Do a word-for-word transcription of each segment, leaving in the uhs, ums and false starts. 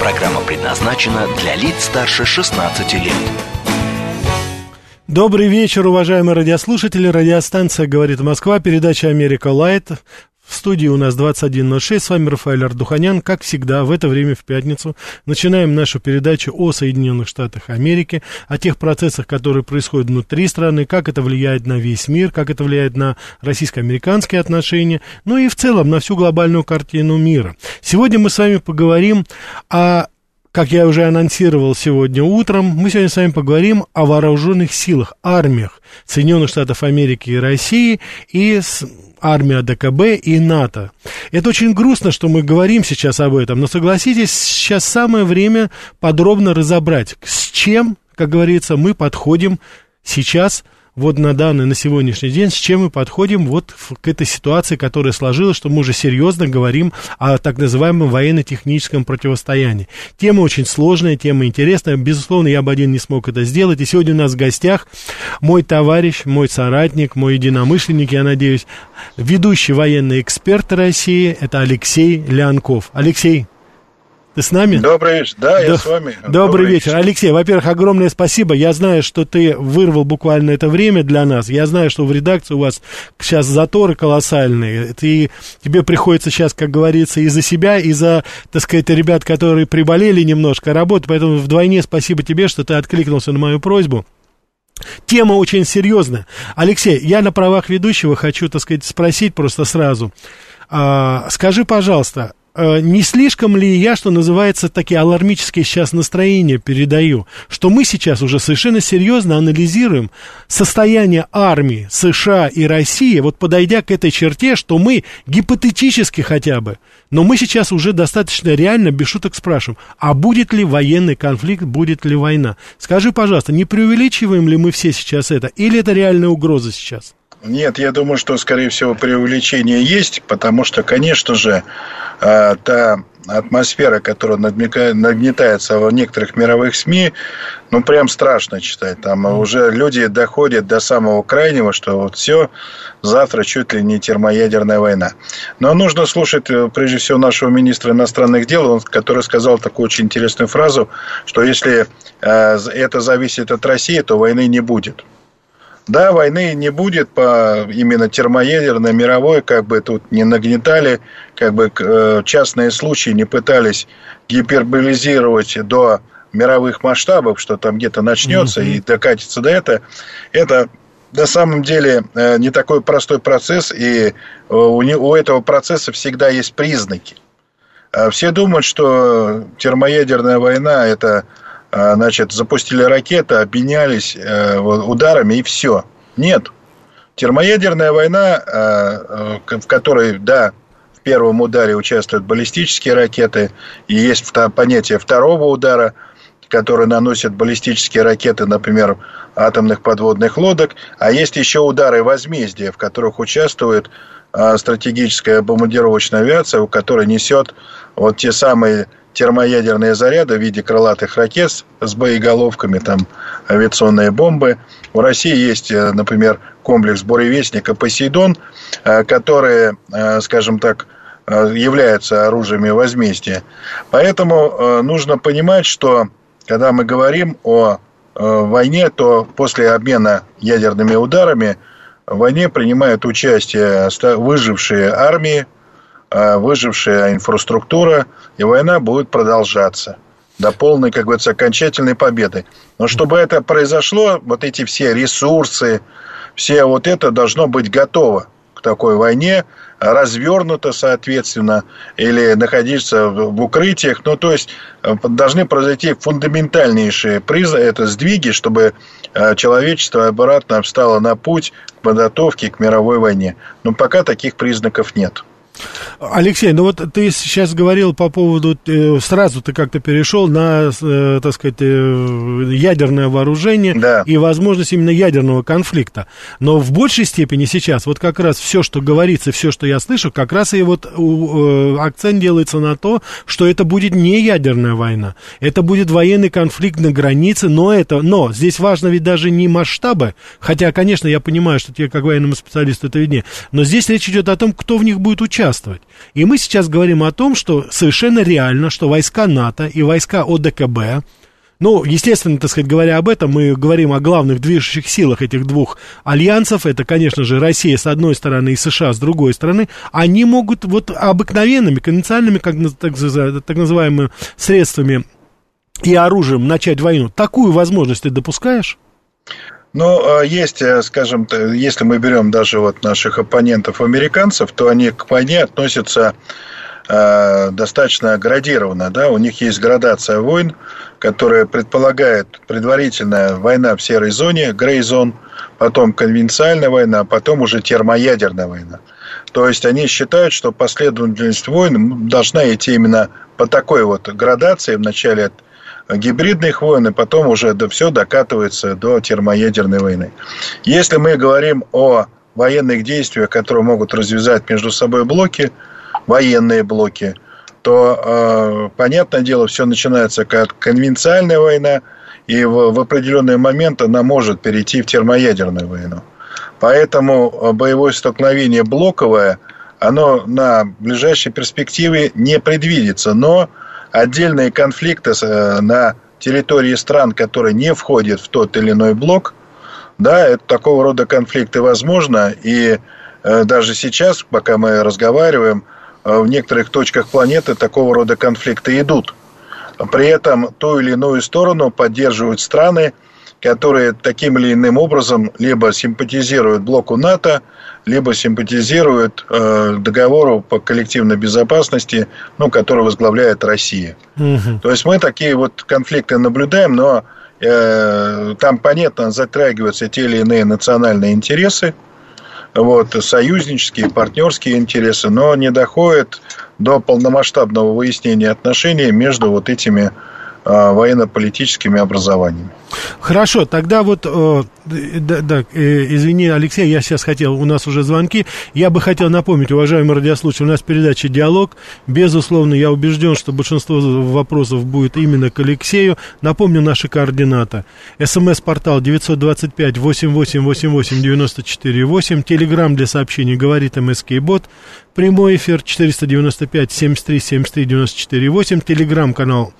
Программа предназначена для лиц старше шестнадцати лет. Добрый вечер, уважаемые радиослушатели. Радиостанция «Говорит Москва», передача «Америка Лайт». В студии у нас двадцать один ноль шесть, с вами Рафаэль Ардуханян, как всегда, в это время в пятницу. Начинаем нашу передачу о Соединенных Штатах Америки, о тех процессах, которые происходят внутри страны, как это влияет на весь мир, как это влияет на российско-американские отношения, ну и в целом на всю глобальную картину мира. Сегодня мы с вами поговорим о... Как я уже анонсировал сегодня утром, мы сегодня с вами поговорим о вооруженных силах, армиях Соединенных Штатов Америки и России, и армии о дэ ка бэ и НАТО. Это очень грустно, что мы говорим сейчас об этом, но согласитесь, сейчас самое время подробно разобрать, с чем, как говорится, мы подходим сейчас, вот на данный, на сегодняшний день, с чем мы подходим вот к этой ситуации, которая сложилась, что мы уже серьезно говорим о так называемом военно-техническом противостоянии. Тема очень сложная, тема интересная. Безусловно, я бы один не смог это сделать. И сегодня у нас в гостях мой товарищ, мой соратник, мой единомышленник, я надеюсь, ведущий военный эксперт России, это Алексей Леонков. Алексей, ты с нами? Добрый вечер, да, я Д... с вами. Добрый, Добрый вечер. вечер. Алексей, во-первых, огромное спасибо. Я знаю, что ты вырвал буквально это время для нас. Я знаю, что в редакции у вас сейчас заторы колоссальные. Ты, тебе приходится сейчас, как говорится, и за себя, и за, так сказать, ребят, которые приболели немножко работать. Поэтому вдвойне спасибо тебе, что ты откликнулся на мою просьбу. Тема очень серьезная. Алексей, я на правах ведущего хочу, так сказать, спросить просто сразу. А, скажи, пожалуйста, не слишком ли я, что называется, такие алармические сейчас настроения передаю, что мы сейчас уже совершенно серьезно анализируем состояние армии США и России, вот подойдя к этой черте, что мы гипотетически хотя бы, но мы сейчас уже достаточно реально, без шуток, спрашиваем, а будет ли военный конфликт, будет ли война? Скажи, пожалуйста, не преувеличиваем ли мы все сейчас это, или это реальная угроза сейчас? Нет, я думаю, что, скорее всего, преувеличение есть, потому что, конечно же, та атмосфера, которая нагнетается в некоторых мировых СМИ, ну, прям страшно читать. Там уже люди доходят до самого крайнего, что вот все, завтра чуть ли не термоядерная война. Но нужно слушать, прежде всего, нашего министра иностранных дел, который сказал такую очень интересную фразу, что если это зависит от России, то войны не будет. Да, войны не будет по именно термоядерной, мировой, как бы тут не нагнетали, как бы частные случаи не пытались гиперболизировать до мировых масштабов, что там где-то начнется mm-hmm. и докатится до этого. Это на самом деле не такой простой процесс, и у этого процесса всегда есть признаки. Все думают, что термоядерная война – это... Значит, запустили ракеты, обменялись ударами и все. Нет. Термоядерная война, в которой, да, в первом ударе участвуют баллистические ракеты, и есть понятие второго удара, который наносят баллистические ракеты, например, атомных подводных лодок, а есть еще удары возмездия, в которых участвует стратегическая бомбардировочная авиация, у которой несет вот те самые... термоядерные заряды в виде крылатых ракет с боеголовками, там авиационные бомбы. У России есть, например, комплекс Буревестника «Посейдон», которые, скажем так, являются оружиями возмездия. Поэтому нужно понимать, что когда мы говорим о войне, то после обмена ядерными ударами в войне принимают участие выжившие армии, выжившая инфраструктура, и война будет продолжаться до полной, как говорится, окончательной победы. Но чтобы это произошло, вот эти все ресурсы, все вот это должно быть готово к такой войне, развернуто, соответственно, или находиться в укрытиях. Ну, то есть, должны произойти фундаментальнейшие призы, это сдвиги, чтобы человечество обратно встало на путь к подготовке к мировой войне. Но пока таких признаков нет. Алексей, ну вот ты сейчас говорил по поводу, сразу ты как-то перешел на, так сказать, ядерное вооружение, да, и возможность именно ядерного конфликта. Но в большей степени сейчас вот как раз все, что говорится, все, что я слышу, как раз и вот акцент делается на то, что это будет не ядерная война, это будет военный конфликт на границе, но это, но здесь важно ведь даже не масштабы, хотя, конечно, я понимаю, что тебе как военному специалисту это виднее, но здесь речь идет о том, кто в них будет участвовать. И мы сейчас говорим о том, что совершенно реально, что войска НАТО и войска ОДКБ, ну, естественно, так сказать, говоря об этом, мы говорим о главных движущих силах этих двух альянсов, это, конечно же, Россия с одной стороны и США с другой стороны, они могут вот обыкновенными, конвенциальными, как, так, так называемыми средствами и оружием начать войну. Такую возможность ты допускаешь? Ну, есть, скажем, если мы берем даже вот наших оппонентов американцев, то они к войне относятся э, достаточно градированно, да, у них есть градация войн, которая предполагает предварительная война в серой зоне, грей-зон, потом конвенциальная война, а потом уже термоядерная война. То есть они считают, что последовательность войн должна идти именно по такой вот градации, вначале от гибридных войн, и потом уже все докатывается до термоядерной войны. Если мы говорим о военных действиях, которые могут развязать между собой блоки, военные блоки, то, э, понятное дело, все начинается как конвенциальная война, и в, в определенный момент она может перейти в термоядерную войну. Поэтому боевое столкновение блоковое, оно на ближайшей перспективе не предвидится, но отдельные конфликты на территории стран, которые не входят в тот или иной блок, да, это, такого рода конфликты возможно. И даже сейчас, пока мы разговариваем, в некоторых точках планеты такого рода конфликты идут. При этом ту или иную сторону поддерживают страны, которые таким или иным образом либо симпатизируют блоку НАТО, либо симпатизируют э, договору по коллективной безопасности, ну, который возглавляет Россия. Угу. То есть мы такие вот конфликты наблюдаем, но э, там, понятно, затрагиваются те или иные национальные интересы, вот, союзнические, партнерские интересы, но не доходит до полномасштабного выяснения отношений между вот этими военно-политическими образованиями. Хорошо, тогда вот э, да, да, э, извини, Алексей, я сейчас хотел, у нас уже звонки. Я бы хотел напомнить, уважаемые радиослушатели, у нас передача «Диалог». Безусловно, я убежден, что большинство вопросов будет именно к Алексею. Напомню наши координаты. СМС-портал девять два пять восемь восемь восемь восемь девять четыре восемь. Телеграм для сообщений «Говорит МСК-бот». Прямой эфир четыреста девяносто пять семьдесят три семьдесят три девяносто четыре восемь. Телеграм-канал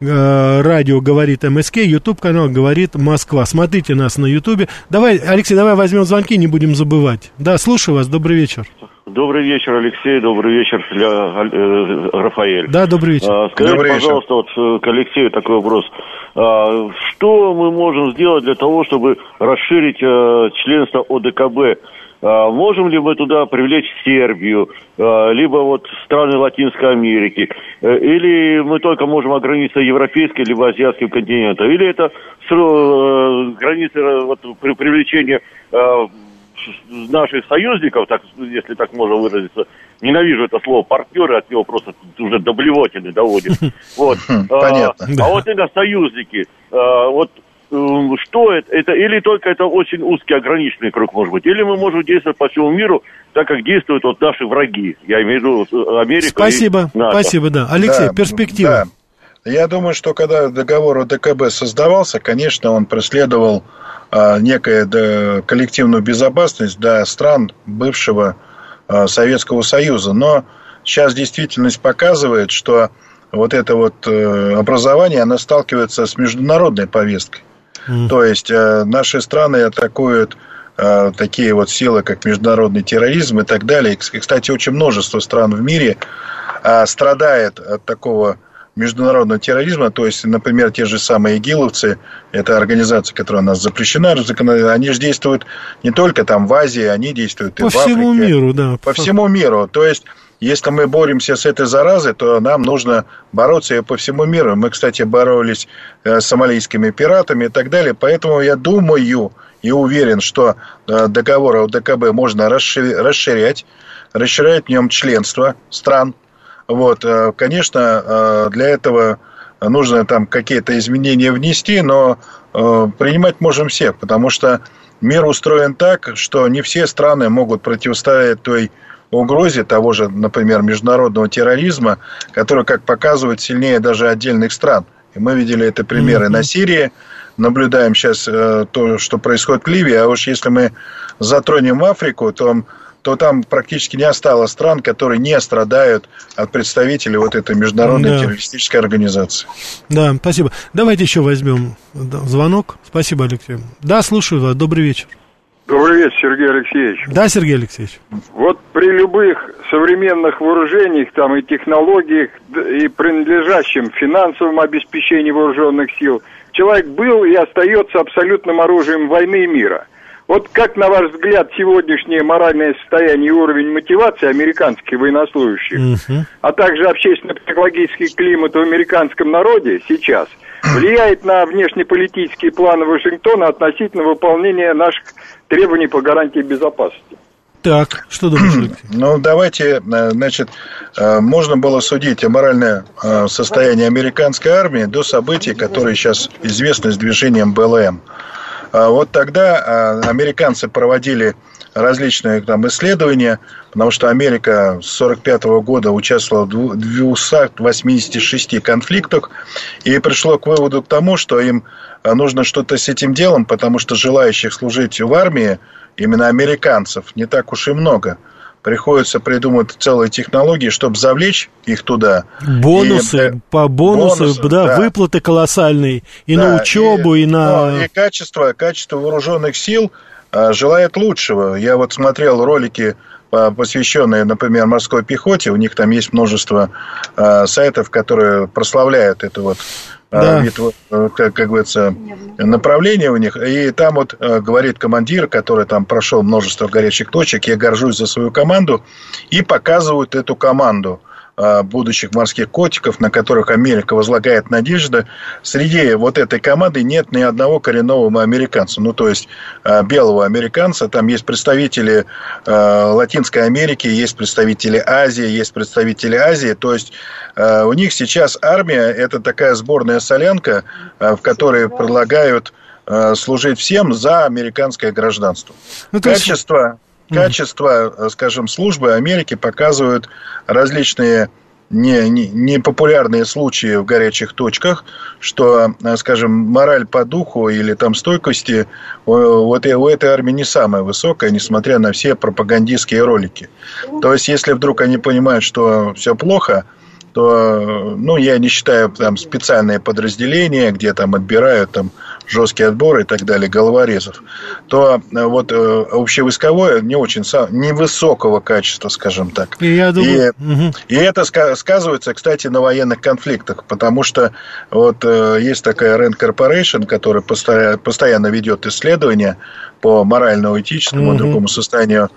э, «Радио говорит МСК». Ютуб-канал «Говорит Москва». Смотрите нас на Ютубе. Давай, Алексей, давай возьмем звонки, не будем забывать. Да, слушаю вас. Добрый вечер. Добрый вечер, Алексей. Добрый вечер, э, Рафаэль. Да, добрый вечер. А, скажите, добрый вечер, пожалуйста, вот, к Алексею такой вопрос. А, что мы можем сделать для того, чтобы расширить э, членство ОДКБ? Можем ли мы туда привлечь Сербию, либо вот страны Латинской Америки, или мы только можем ограничиться европейским, либо азиатским континентом, или это границы вот, привлечения наших союзников, так, если так можно выразиться, ненавижу это слово партнеры, от него просто уже до блевотины доводит. Вот. Понятно. А, да. А вот именно союзники, вот что это? это? Или только это очень узкий ограниченный круг, может быть? Или мы можем действовать по всему миру, так как действуют вот наши враги? Я имею в виду Америку. Спасибо, и НАТО. Спасибо, да. Алексей, да, перспектива. Да. Я думаю, что когда договор ОДКБ создавался, конечно, он преследовал а, некую да, коллективную безопасность для стран бывшего а, Советского Союза. Но сейчас действительность показывает, что вот это вот э, образование, оно сталкивается с международной повесткой. То есть э, наши страны атакуют э, такие вот силы, как международный терроризм и так далее. И, кстати, очень множество стран в мире э, страдает от такого международного терроризма. То есть, например, те же самые игиловцы, это организация, которая у нас запрещена, они же действуют не только там в Азии, они действуют по и в Африке. По всему миру, да. По всему миру. То есть, если мы боремся с этой заразой, то нам нужно бороться ее по всему миру. Мы, кстати, боролись с сомалийскими пиратами и так далее. Поэтому я думаю и уверен, что договор ОДКБ можно расширять, расширяет в нем членство стран. Вот, конечно, для этого нужно там какие-то изменения внести, но принимать можем все, потому что мир устроен так, что не все страны могут противостоять той угрозе того же, например, международного терроризма, который, как показывают, сильнее даже отдельных стран. И мы видели это примеры mm-hmm. на Сирии, наблюдаем сейчас то, что происходит в Ливии, а уж если мы затронем Африку, то... то там практически не осталось стран, которые не страдают от представителей вот этой международной да. террористической организации. Да, спасибо. Давайте еще возьмем звонок. Спасибо, Алексей. Да, слушаю вас. Добрый вечер. Добрый вечер, Сергей Алексеевич. Да, Сергей Алексеевич. Вот при любых современных вооружениях там, и технологиях, и принадлежащем финансовому обеспечению вооруженных сил, человек был и остается абсолютным оружием войны и мира. Вот как, на ваш взгляд, сегодняшнее моральное состояние и уровень мотивации американских военнослужащих, uh-huh. а также общественно-психологический климат в американском народе сейчас влияет на внешнеполитические планы Вашингтона относительно выполнения наших требований по гарантии безопасности? Так, что думаете? Ну, давайте, значит, можно было судить о моральном состоянии американской армии до событий, которые сейчас известны с движением БЛМ. Вот тогда американцы проводили различные там исследования, потому что Америка с тысяча девятьсот сорок пятого года участвовала в двухстах восьмидесяти шести конфликтах, и пришло к выводу к тому, что им нужно что-то с этим делом, потому что желающих служить в армии, именно американцев, не так уж и много. Приходится придумать целые технологии, чтобы завлечь их туда. Бонусы, и, по бонусу, бонусы, да, да, выплаты колоссальные и да, на учебу, и, и на... Ну, и качество, качество вооруженных сил а, желает лучшего. Я вот смотрел ролики, а, посвященные, например, морской пехоте. У них там есть множество а, сайтов, которые прославляют это вот, да. а, вид, как, как говорится, направление у них. И там вот а, говорит командир, который там прошел множество горячих точек: я горжусь за свою команду. И показывают эту команду а, будущих морских котиков, на которых Америка возлагает надежды. Среди вот этой команды нет ни одного коренного американца. Ну, то есть а, белого американца. Там есть представители а, Латинской Америки, есть представители Азии, есть представители Азии. То есть а, у них сейчас армия — это такая сборная солянка, а, в которой предлагают служить всем за американское гражданство. Ну, то есть... Качество, качество, скажем, службы Америки показывают различные непопулярные случаи в горячих точках, что, скажем, мораль по духу или там стойкости вот у этой армии не самая высокая, несмотря на все пропагандистские ролики. То есть, если вдруг они понимают, что все плохо, то, ну, я не считаю там специальные подразделения, где там отбирают там жесткие отборы и так далее, головорезов, то вот общевойсковое не очень, невысокого качества, скажем так. И, я думаю... и, угу. и это сказывается, кстати, на военных конфликтах, потому что вот есть такая Rand Corporation, которая постоянно ведет исследования по морально-этическому и угу. другому состоянию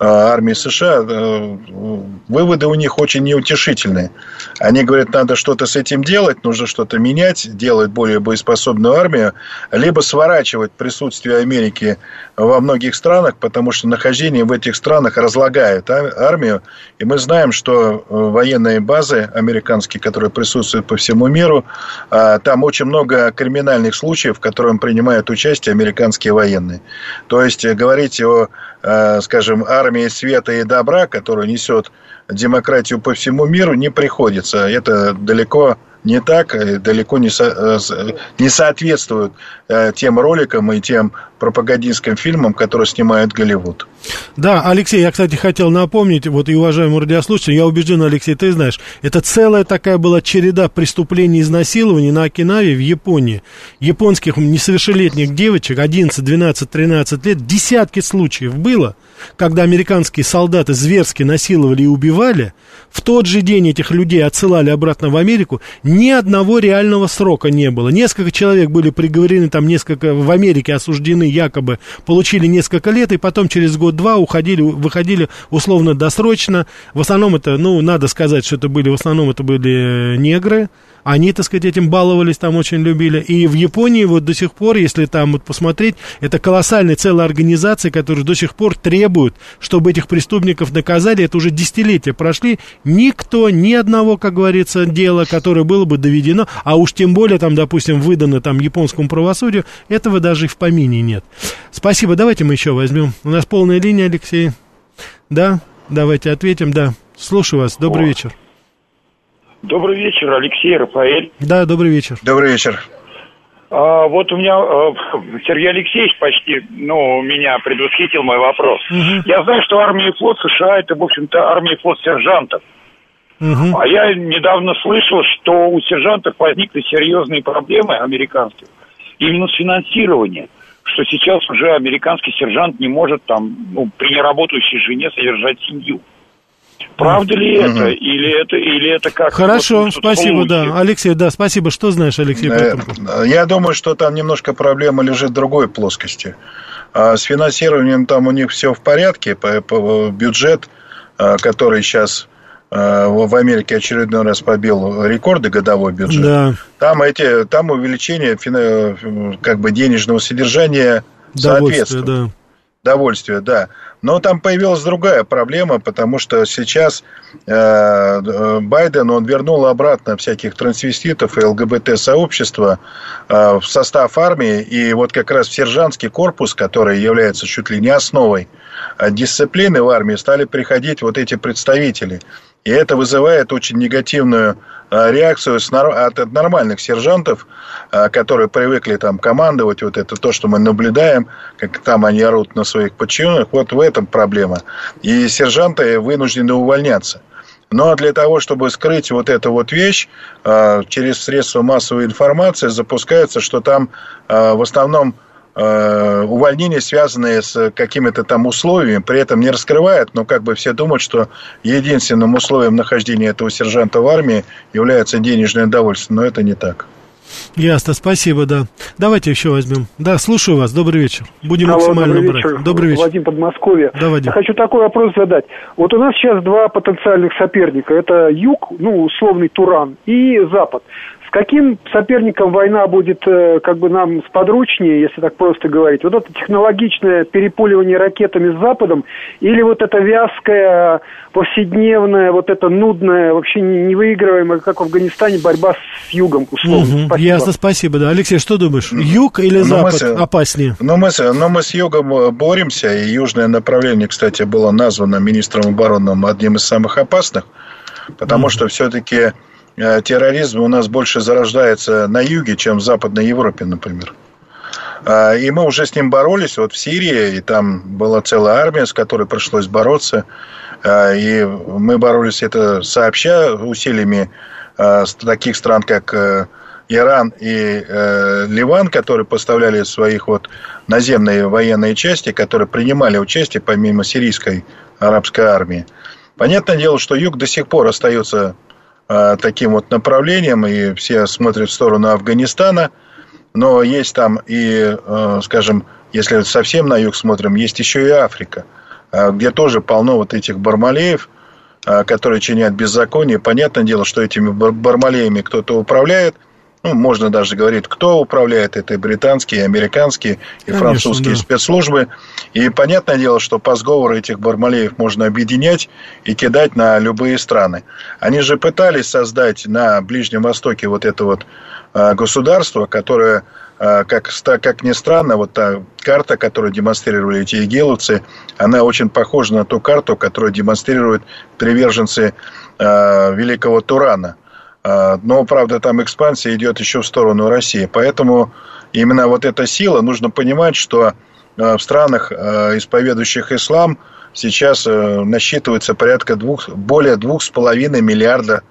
армии США. Выводы у них очень неутешительные. Они говорят, надо что-то с этим делать, нужно что-то менять, делать более боеспособную армию, либо сворачивать присутствие Америки во многих странах, потому что нахождение в этих странах разлагает армию. И мы знаем, что военные базы американские, которые присутствуют по всему миру, там очень много криминальных случаев, в которых принимают участие американские военные. То есть говорить о, скажем, армии света и добра, которая несет демократию по всему миру, не приходится. Это далеко не так, далеко не, со, не соответствует тем роликам и тем пропагандистским фильмам, которые снимает Голливуд. Да, Алексей, я, кстати, хотел напомнить, вот и уважаемому радиослушателю, я убежден, Алексей, ты знаешь, это целая такая была череда преступлений и изнасилований на Окинаве в Японии. Японских несовершеннолетних девочек, одиннадцать, двенадцать, тринадцать лет, десятки случаев было, когда американские солдаты зверски насиловали и убивали, в тот же день этих людей отсылали обратно в Америку, ни одного реального срока не было. Несколько человек были приговорены, там несколько в Америке осуждены, якобы получили несколько лет, и потом через год-два уходили, выходили условно досрочно. В основном это, ну, надо сказать, что это были, в основном это были негры, Они, так сказать, этим баловались, там очень любили. И в Японии вот до сих пор, если там вот посмотреть, это колоссальные целые организации, которые до сих пор требуют, чтобы этих преступников наказали. Это уже десятилетия прошли. Никто, ни одного, как говорится, дела, которое было бы доведено, а уж тем более, там, допустим, выдано там японскому правосудию, этого даже и в помине нет. Спасибо. Давайте мы еще возьмем. У нас полная линия, Алексей. Да? Давайте ответим. Да. Слушаю вас. Добрый О. вечер. Добрый вечер, Алексей, Рафаэль. Да, добрый вечер. Добрый вечер. А, вот у меня а, Сергей Алексеевич почти, ну, меня предвосхитил мой вопрос. Угу. Я знаю, что армия и флот США — это, в общем-то, армия и флот сержантов. Угу. А я недавно слышал, что у сержантов возникли серьезные проблемы американских именно с финансированием, что сейчас уже американский сержант не может там, ну, при неработающей жене содержать семью. Правда ли угу. это? Или это, или это как? Хорошо, вот, спасибо, да. Алексей, да, спасибо. Что знаешь, Алексей? Я думаю, что там немножко проблема лежит в другой плоскости. С финансированием там у них все в порядке. Бюджет, который сейчас в Америке очередной раз побил рекорды, годовой бюджет. Да. Там, эти, там увеличение как бы денежного содержания соответствует. Да. Довольствие, да. Но там появилась другая проблема, потому что сейчас э, Байден, он вернул обратно всяких трансвеститов и ЛГБТ-сообщества э, в состав армии. И вот как раз в сержантский корпус, который является чуть ли не основой дисциплины в армии, стали приходить вот эти представители. И это вызывает очень негативную реакцию от нормальных сержантов, которые привыкли там командовать. Вот это то, что мы наблюдаем, как там они орут на своих подчиненных. Вот в этом проблема. И сержанты вынуждены увольняться. Но для того, чтобы скрыть вот эту вот вещь, через средства массовой информации запускается, что там в основном увольнения, связанные с какими-то там условиями, при этом не раскрывают, но как бы все думают, что единственным условием нахождения этого сержанта в армии является денежное довольствие, но это не так. Ясно, спасибо, да. Давайте еще возьмем. Да, слушаю вас, добрый вечер. Будем Алло, максимально добрый брать. Вечер. Добрый вечер. Вадим, Подмосковье. Да, Вадим. Я хочу такой вопрос задать. Вот у нас сейчас два потенциальных соперника. Это юг, ну, условный Туран, и запад. С каким соперником война будет как бы нам сподручнее, если так просто говорить? Вот это технологичное перепуливание ракетами с Западом или вот это вязкое, повседневное, вот это нудное, вообще невыигрываемое, как в Афганистане, борьба с югом, условно? Угу. Спасибо. Ясно, спасибо, да. Алексей, что думаешь? Юг или Запад но мы, опаснее? Но мы, но мы с югом боремся, и южное направление, кстати, было названо министром обороны одним из самых опасных, потому угу. что все-таки... терроризм у нас больше зарождается на юге, чем в Западной Европе, например. И мы уже с ним боролись вот в Сирии, и там была целая армия, с которой пришлось бороться. И мы боролись это сообща усилиями таких стран, как Иран и Ливан, которые поставляли своих вот наземные военные части, которые принимали участие помимо сирийской арабской армии. Понятное дело, что юг до сих пор остается... таким вот направлением, и все смотрят в сторону Афганистана, но есть там и, скажем, если совсем на юг смотрим, есть еще и Африка, где тоже полно вот этих бармалеев, которые чинят беззаконие. Понятное дело, что этими бармалеями кто-то управляет, ну, можно даже говорить, кто управляет, это и британские, и американские, и Конечно, французские да. спецслужбы. И понятное дело, что по сговору этих бармалеев можно объединять и кидать на любые страны. Они же пытались создать на Ближнем Востоке вот это вот государство, которое, как, как ни странно, вот та карта, которую демонстрировали эти игиловцы, она очень похожа на ту карту, которую демонстрируют приверженцы Великого Турана. Но, правда, там экспансия идет еще в сторону России. Поэтому именно вот эта сила, нужно понимать, что в странах, исповедующих ислам, сейчас насчитывается порядка двух, более двух с половиной миллиарда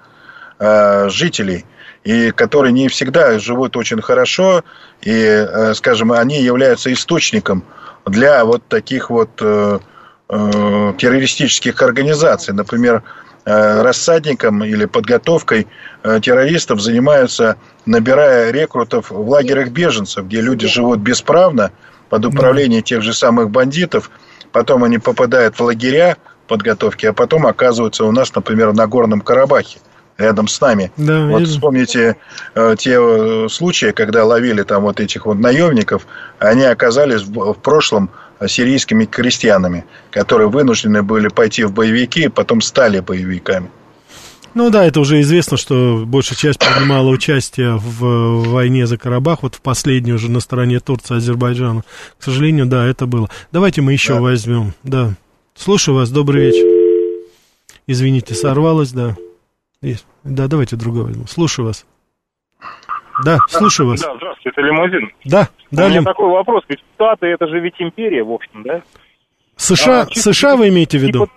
жителей, и которые не всегда живут очень хорошо, и, скажем, они являются источником для вот таких вот террористических организаций. Например, рассадником или подготовкой террористов занимаются, набирая рекрутов в лагерях беженцев, где люди живут бесправно под управлением тех же самых бандитов. Потом они попадают в лагеря подготовки, а потом оказываются у нас, например, в Нагорном Карабахе. рядом с нами. Да, вот видно. Вспомните э, те случаи, когда ловили там вот этих вот наемников, они оказались в, в прошлом сирийскими крестьянами, которые вынуждены были пойти в боевики, потом стали боевиками. Ну да, это уже известно, что большая часть принимала участие в войне за Карабах, вот в последнюю уже на стороне Турции, Азербайджана. К сожалению, да, это было. Давайте мы еще да. возьмем. Да. Слушаю вас, добрый вечер. Извините, сорвалось, да. Есть. Да, давайте другого возьмем. Слушаю вас. Да, слушаю вас. Да, здравствуйте, это Лимузин. Да, да. У меня такой вопрос, ведь Штаты, это же ведь империя, в общем, да? США, а, США вы имеете в виду? Гипот...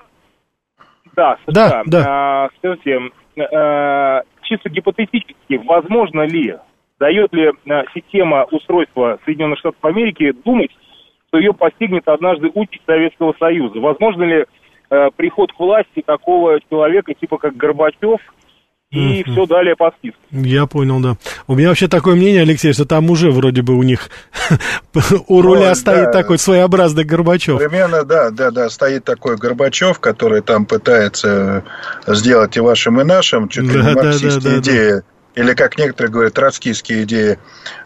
Да, США. Да, да. А, скажите, а, чисто гипотетически, возможно ли, дает ли система устройства Соединенных Штатов Америки думать, что ее постигнет однажды участь Советского Союза? Возможно ли а, приход к власти такого человека, типа как Горбачев, и все далее по списку. Я понял, да. У меня вообще такое мнение, Алексей, что там уже вроде бы у них у руля ну, стоит да. такой своеобразный Горбачев. Примерно, да, да, да, стоит такой Горбачев, который там пытается сделать и вашим, и нашим, чуть ли да, не марксистские да, да, да, идеи, да. или, как некоторые говорят, троцкистские идеи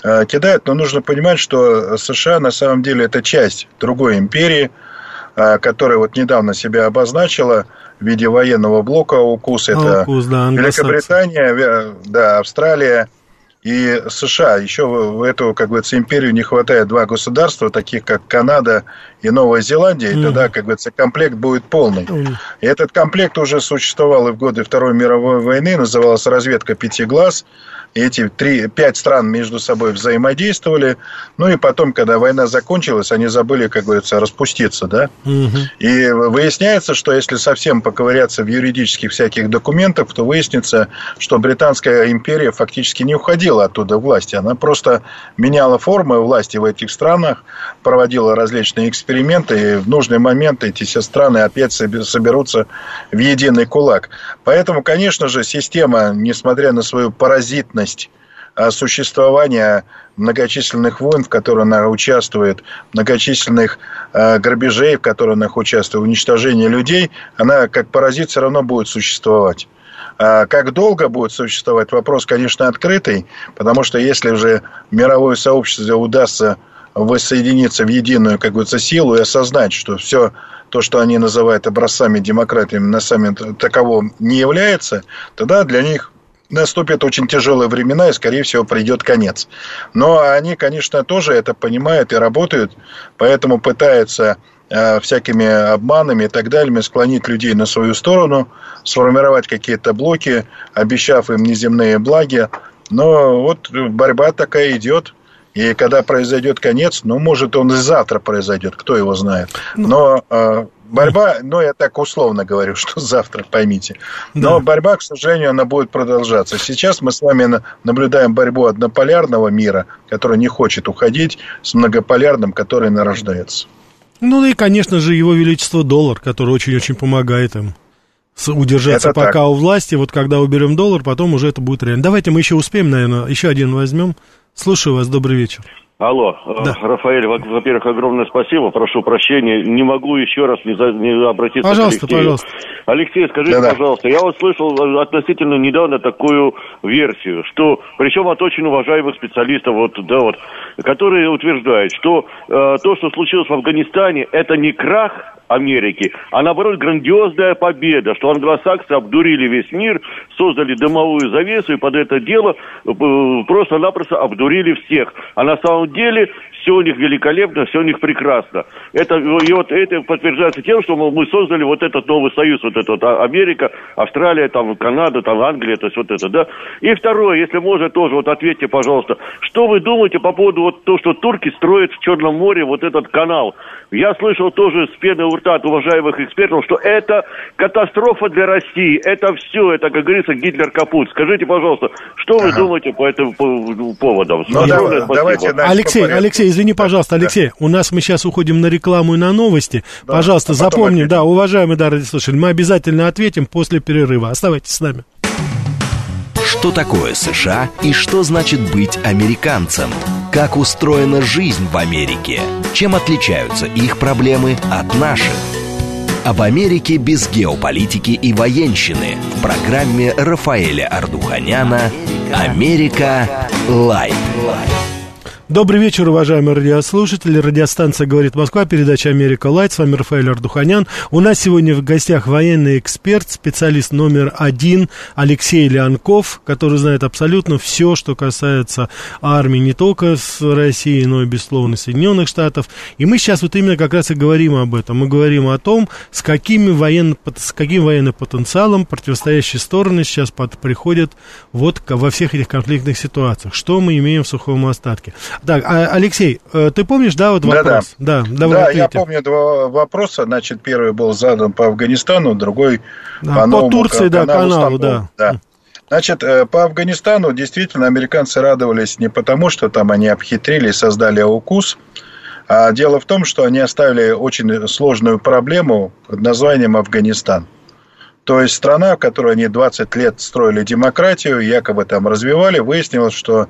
э, кидают. Но нужно понимать, что США на самом деле это часть другой империи, э, которая вот недавно себя обозначила в виде военного блока УКУС. Это УКУС, да, Великобритания, да, Австралия и США. Еще в эту, как говорится, империю не хватает два государства, таких как Канада и Новая Зеландия. Mm-hmm. И тогда, как говорится, комплект будет полный. Mm-hmm. И этот комплект уже существовал и в годы Второй мировой войны. Называлась разведка «Пяти глаз». И эти три, пять стран между собой взаимодействовали. Ну и потом, когда война закончилась, они забыли, как говорится, распуститься, да? Угу. И выясняется, что если совсем поковыряться в юридических всяких документах, то выяснится, что Британская империя фактически не уходила оттуда власти. Она просто меняла формы власти в этих странах, проводила различные эксперименты, и в нужный момент эти все страны опять соберутся в единый кулак. Поэтому, конечно же, система, несмотря на свою паразитность, существования многочисленных войн, в которых она участвует, многочисленных э, грабежей, в которых она участвует, уничтожение людей, она как паразит все равно будет существовать. А как долго будет существовать, вопрос, конечно, открытый, потому что если уже мировое сообщество удастся воссоединиться в единую, как говорится, силу и осознать, что все то, что они называют образцами демократии, на самом деле таково не является, тогда для них наступят очень тяжелые времена, и, скорее всего, придет конец. Но они, конечно, тоже это понимают и работают, поэтому пытаются э, всякими обманами и так далее склонить людей на свою сторону, сформировать какие-то блоки, обещав им неземные блага. Но вот борьба такая идет. И когда произойдет конец, ну, может, он и завтра произойдет, кто его знает. Но э, борьба, ну, я так условно говорю, что завтра, поймите. Но да. борьба, к сожалению, она будет продолжаться. Сейчас мы с вами наблюдаем борьбу однополярного мира, который не хочет уходить, с многополярным, который нарождается. Ну, и, конечно же, его величество доллар, который очень-очень помогает им удержаться это пока так. у власти. Вот когда уберем доллар, потом уже это будет реально. Давайте мы еще успеем, наверное, еще один возьмем. Слушаю вас, добрый вечер. Алло, да. Рафаэль, во-первых, огромное спасибо, прошу прощения, не могу еще раз не, за, не обратиться пожалуйста, к Алексею. Пожалуйста, пожалуйста. Алексей, скажите, да-да. Пожалуйста, я вот слышал относительно недавно такую версию, что, причем от очень уважаемых специалистов, вот, да, вот, которые утверждают, что э, то, что случилось в Афганистане, это не крах Америки, а наоборот грандиозная победа, что англосаксы обдурили весь мир, создали дымовую завесу и под это дело э, просто-напросто обдурили всех. А на самом деле все у них великолепно, все у них прекрасно. Это, и вот это подтверждается тем, что мол, мы создали вот этот новый союз, вот этот Америка, Австралия, там Канада, там Англия, то есть вот это, да. И второе, если можно, тоже вот ответьте, пожалуйста, что вы думаете по поводу вот того, что турки строят в Черном море вот этот канал? Я слышал тоже с пены у рта от уважаемых экспертов, что это катастрофа для России, это все, это, как говорится, Гитлер капут. Скажите, пожалуйста, что ага. вы думаете по этому поводу? Ну, да, давайте Алексей, Алексей, извини, пожалуйста, Алексей, да. у нас мы сейчас уходим на рекламу и на новости. Да. Пожалуйста, а запомни, ответим. Да, уважаемые дорогие слушатели, мы обязательно ответим после перерыва. Оставайтесь с нами. Что такое США и что значит быть американцем? Как устроена жизнь в Америке? Чем отличаются их проблемы от наших? Об Америке без геополитики и военщины в программе Рафаэля Ардуханяна «Америка Лайт». Добрый вечер, уважаемые радиослушатели. Радиостанция «Говорит Москва», передача «Америка Лайт». С вами Рафаэль Ардуханян. У нас сегодня в гостях военный эксперт, специалист номер один Алексей Леонков, который знает абсолютно все, что касается армии не только с России, но и, безусловно, Соединенных Штатов. И мы сейчас вот именно как раз и говорим об этом. Мы говорим о том, с, какими военно, с каким военным потенциалом противостоящие стороны сейчас под, приходят вот во всех этих конфликтных ситуациях. Что мы имеем в сухом остатке? Так, Алексей, ты помнишь, да, вот вопрос? Да, да. Да, давай да, я помню два вопроса. Значит, первый был задан по Афганистану, другой да, по, по Турции, да, каналу, да. да. Значит, по Афганистану действительно американцы радовались не потому, что там они обхитрили и создали УКУС. А дело в том, что они оставили очень сложную проблему под названием Афганистан. То есть страна, в которой они двадцать лет строили демократию, якобы там развивали, выяснилось, что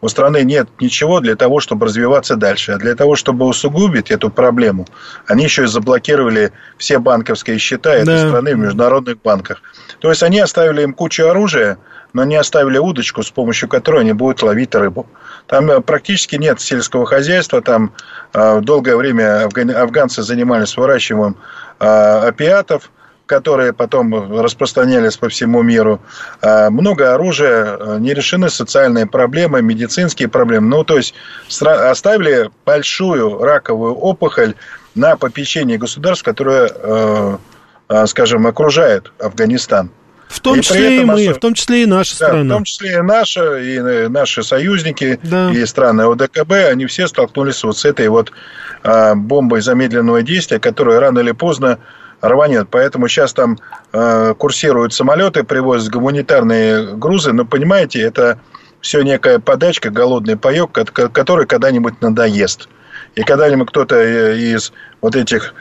у страны нет ничего для того, чтобы развиваться дальше. А для того, чтобы усугубить эту проблему, они еще и заблокировали все банковские счета этой да. страны в международных банках. То есть они оставили им кучу оружия, но не оставили удочку, с помощью которой они будут ловить рыбу. Там практически нет сельского хозяйства, там долгое время афганцы занимались выращиванием опиатов, которые потом распространялись по всему миру. Много оружия, не решены социальные проблемы, медицинские проблемы. Ну, то есть, оставили большую раковую опухоль на попечении государств, которое, скажем, окружает Афганистан. В том, числе и, этом, и мы, в том числе и наша да, страна. В том числе и наша, и наши союзники, да. и страны ОДКБ, они все столкнулись вот с этой вот бомбой замедленного действия, которая рано или поздно рванет. Поэтому сейчас там э, курсируют самолеты, привозят гуманитарные грузы. Но, понимаете, это все некая подачка, голодный паёк, который когда-нибудь надоест. И когда-нибудь кто-то из вот этих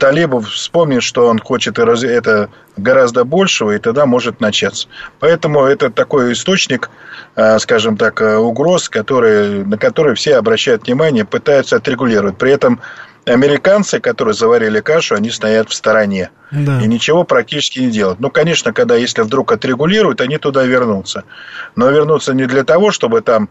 талибов вспомнит, что он хочет это гораздо большего, и тогда может начаться. Поэтому это такой источник, э, скажем так, угроз, который, на который все обращают внимание, пытаются отрегулировать. При этом американцы, которые заварили кашу, они стоят в стороне. Да. И ничего практически не делают. Ну, конечно, когда, если вдруг отрегулируют, они туда вернутся. Но вернутся не для того, чтобы там,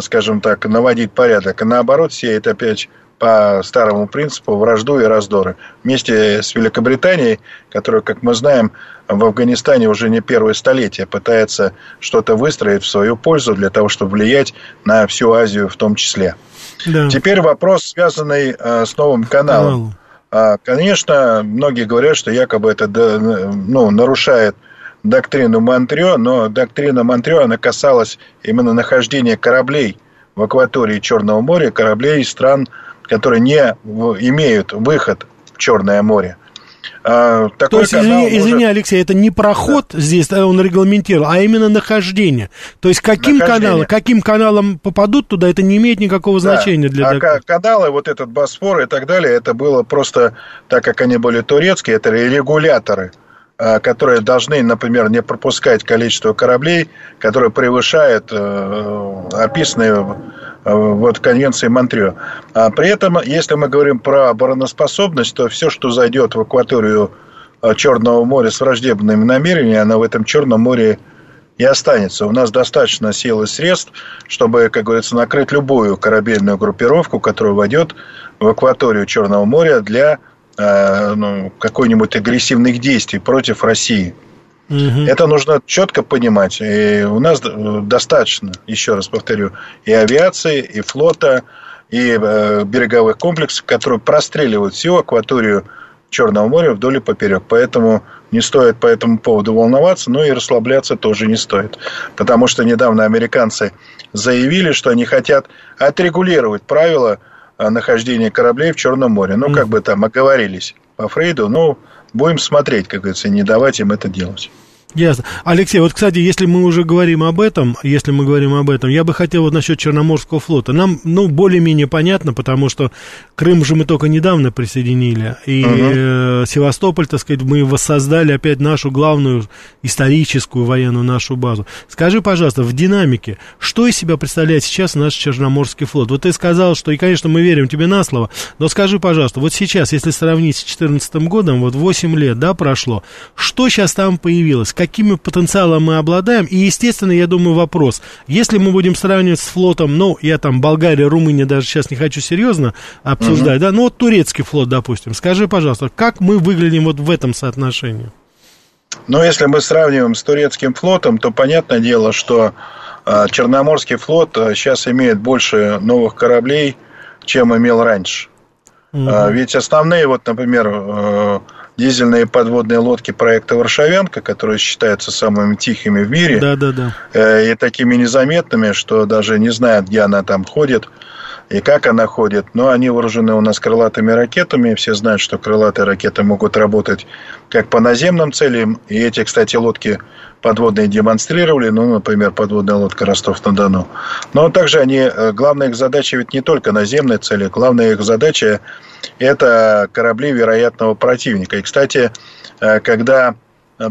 скажем так, наводить порядок. А наоборот, сеять опять по старому принципу вражду и раздоры. Вместе с Великобританией, которая, как мы знаем, в Афганистане уже не первое столетие пытается что-то выстроить в свою пользу для того, чтобы влиять на всю Азию в том числе. Да. Теперь вопрос, связанный э, с новым каналом. Канал. Э, конечно, многие говорят, что якобы это до, ну, нарушает доктрину Монтрё, но доктрина Монтрё, она касалась именно нахождения кораблей в акватории Черного моря, кораблей стран, которые не в, имеют выход в Черное море. А, такой То есть, извини, может... извини, Алексей, это не проход да. здесь, он регламентировал, а именно нахождение. То есть, каким, нахождение. Канал, каким каналом попадут туда, это не имеет никакого да. значения для а доклада. Каналы, вот этот Босфор и так далее, это было просто, так как они были турецкие, это регуляторы, которые должны, например, не пропускать количество кораблей, которые превышают э, описанные вот конвенции Монтрё. А при этом, если мы говорим про обороноспособность, то все, что зайдет в акваторию Черного моря с враждебными намерениями, оно в этом Черном море и останется. У нас достаточно сил и средств, чтобы, как говорится, накрыть любую корабельную группировку, которая войдет в акваторию Черного моря для э, ну, какой-нибудь агрессивных действий против России. Угу. Это нужно четко понимать. И у нас достаточно, еще раз повторю, и авиации, и флота, и э, береговых комплексов, которые простреливают всю акваторию Черного моря вдоль и поперек. Поэтому не стоит по этому поводу волноваться, но и расслабляться тоже не стоит. Потому что недавно американцы заявили, что они хотят отрегулировать правила нахождения кораблей в Черном море. Ну, угу. как бы там оговорились по Фрейду, но будем смотреть, как говорится, не давать им это делать. Ясно. Алексей, вот, кстати, если мы уже говорим об этом, если мы говорим об этом, я бы хотел вот насчет Черноморского флота. Нам, ну, более-менее понятно, потому что Крым же мы только недавно присоединили, и uh-huh. э, Севастополь, так сказать, мы воссоздали опять нашу главную историческую военную нашу базу. Скажи, пожалуйста, в динамике, что из себя представляет сейчас наш Черноморский флот? Вот ты сказал, что, и, конечно, мы верим тебе на слово, но скажи, пожалуйста, вот сейчас, если сравнить с две тысячи четырнадцатым годом, вот восемь лет, да, прошло, что сейчас там появилось? Какими потенциалом мы обладаем? И, естественно, я думаю, вопрос. Если мы будем сравнивать с флотом, ну, я там Болгария, Румыния даже сейчас не хочу серьезно обсуждать, uh-huh. да, ну, вот турецкий флот, допустим. Скажи, пожалуйста, как мы выглядим вот в этом соотношении? Ну, если мы сравниваем с турецким флотом, то понятное дело, что Черноморский флот сейчас имеет больше новых кораблей, чем имел раньше. Uh-huh. Ведь основные, вот, например, дизельные подводные лодки проекта «Варшавянка», которые считаются самыми тихими в мире, да, да, да. и такими незаметными, что даже не знают, где она там ходит и как она ходит. Но они вооружены у нас крылатыми ракетами. Все знают, что крылатые ракеты могут работать как по наземным целям. И эти, кстати, лодки подводные демонстрировали. Ну, например, подводная лодка «Ростов-на-Дону». Но также они, главная их задача ведь не только наземные цели. Главная их задача — это корабли вероятного противника. И, кстати, когда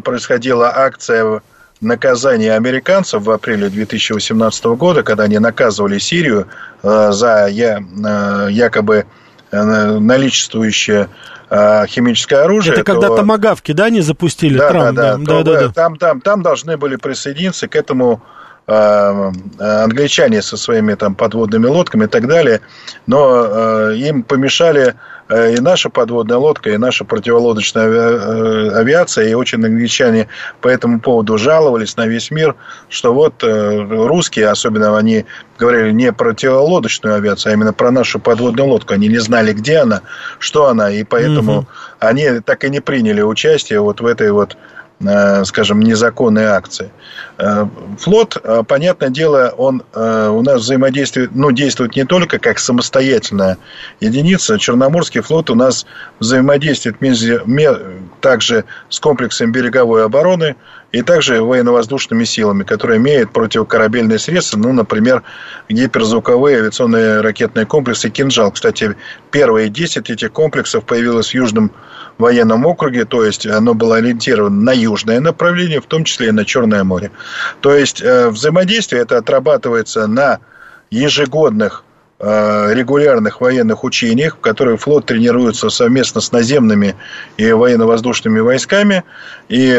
происходила акция наказания американцев в апреле две тысячи восемнадцатого года, когда они наказывали Сирию за якобы наличествующее химическое оружие. Это когда то... томагавки, да, не запустили? Да, Трамп, да, да. да, да, да, да. Там, там, там должны были присоединиться к этому англичане со своими там подводными лодками и так далее. Но э, им помешали и наша подводная лодка, и наша противолодочная авиация. И очень англичане по этому поводу жаловались на весь мир, что вот э, русские, особенно они говорили не про противолодочную авиацию, а именно про нашу подводную лодку. Они не знали, где она, что она. И поэтому mm-hmm. они так и не приняли участие вот в этой вот, скажем, незаконные акции. Флот, понятное дело, он у нас взаимодействует, ну, действует не только как самостоятельная единица. Черноморский флот у нас взаимодействует также с комплексом береговой обороны и также военно-воздушными силами, которые имеют противокорабельные средства, ну, например, гиперзвуковые авиационные ракетные комплексы «Кинжал». Кстати, первые десять этих комплексов появилось в Южном военном округе, то есть оно было ориентировано на южное направление, в том числе и на Черное море. То есть взаимодействие это отрабатывается на ежегодных регулярных военных учениях, в которых флот тренируется совместно с наземными и военно-воздушными войсками. И,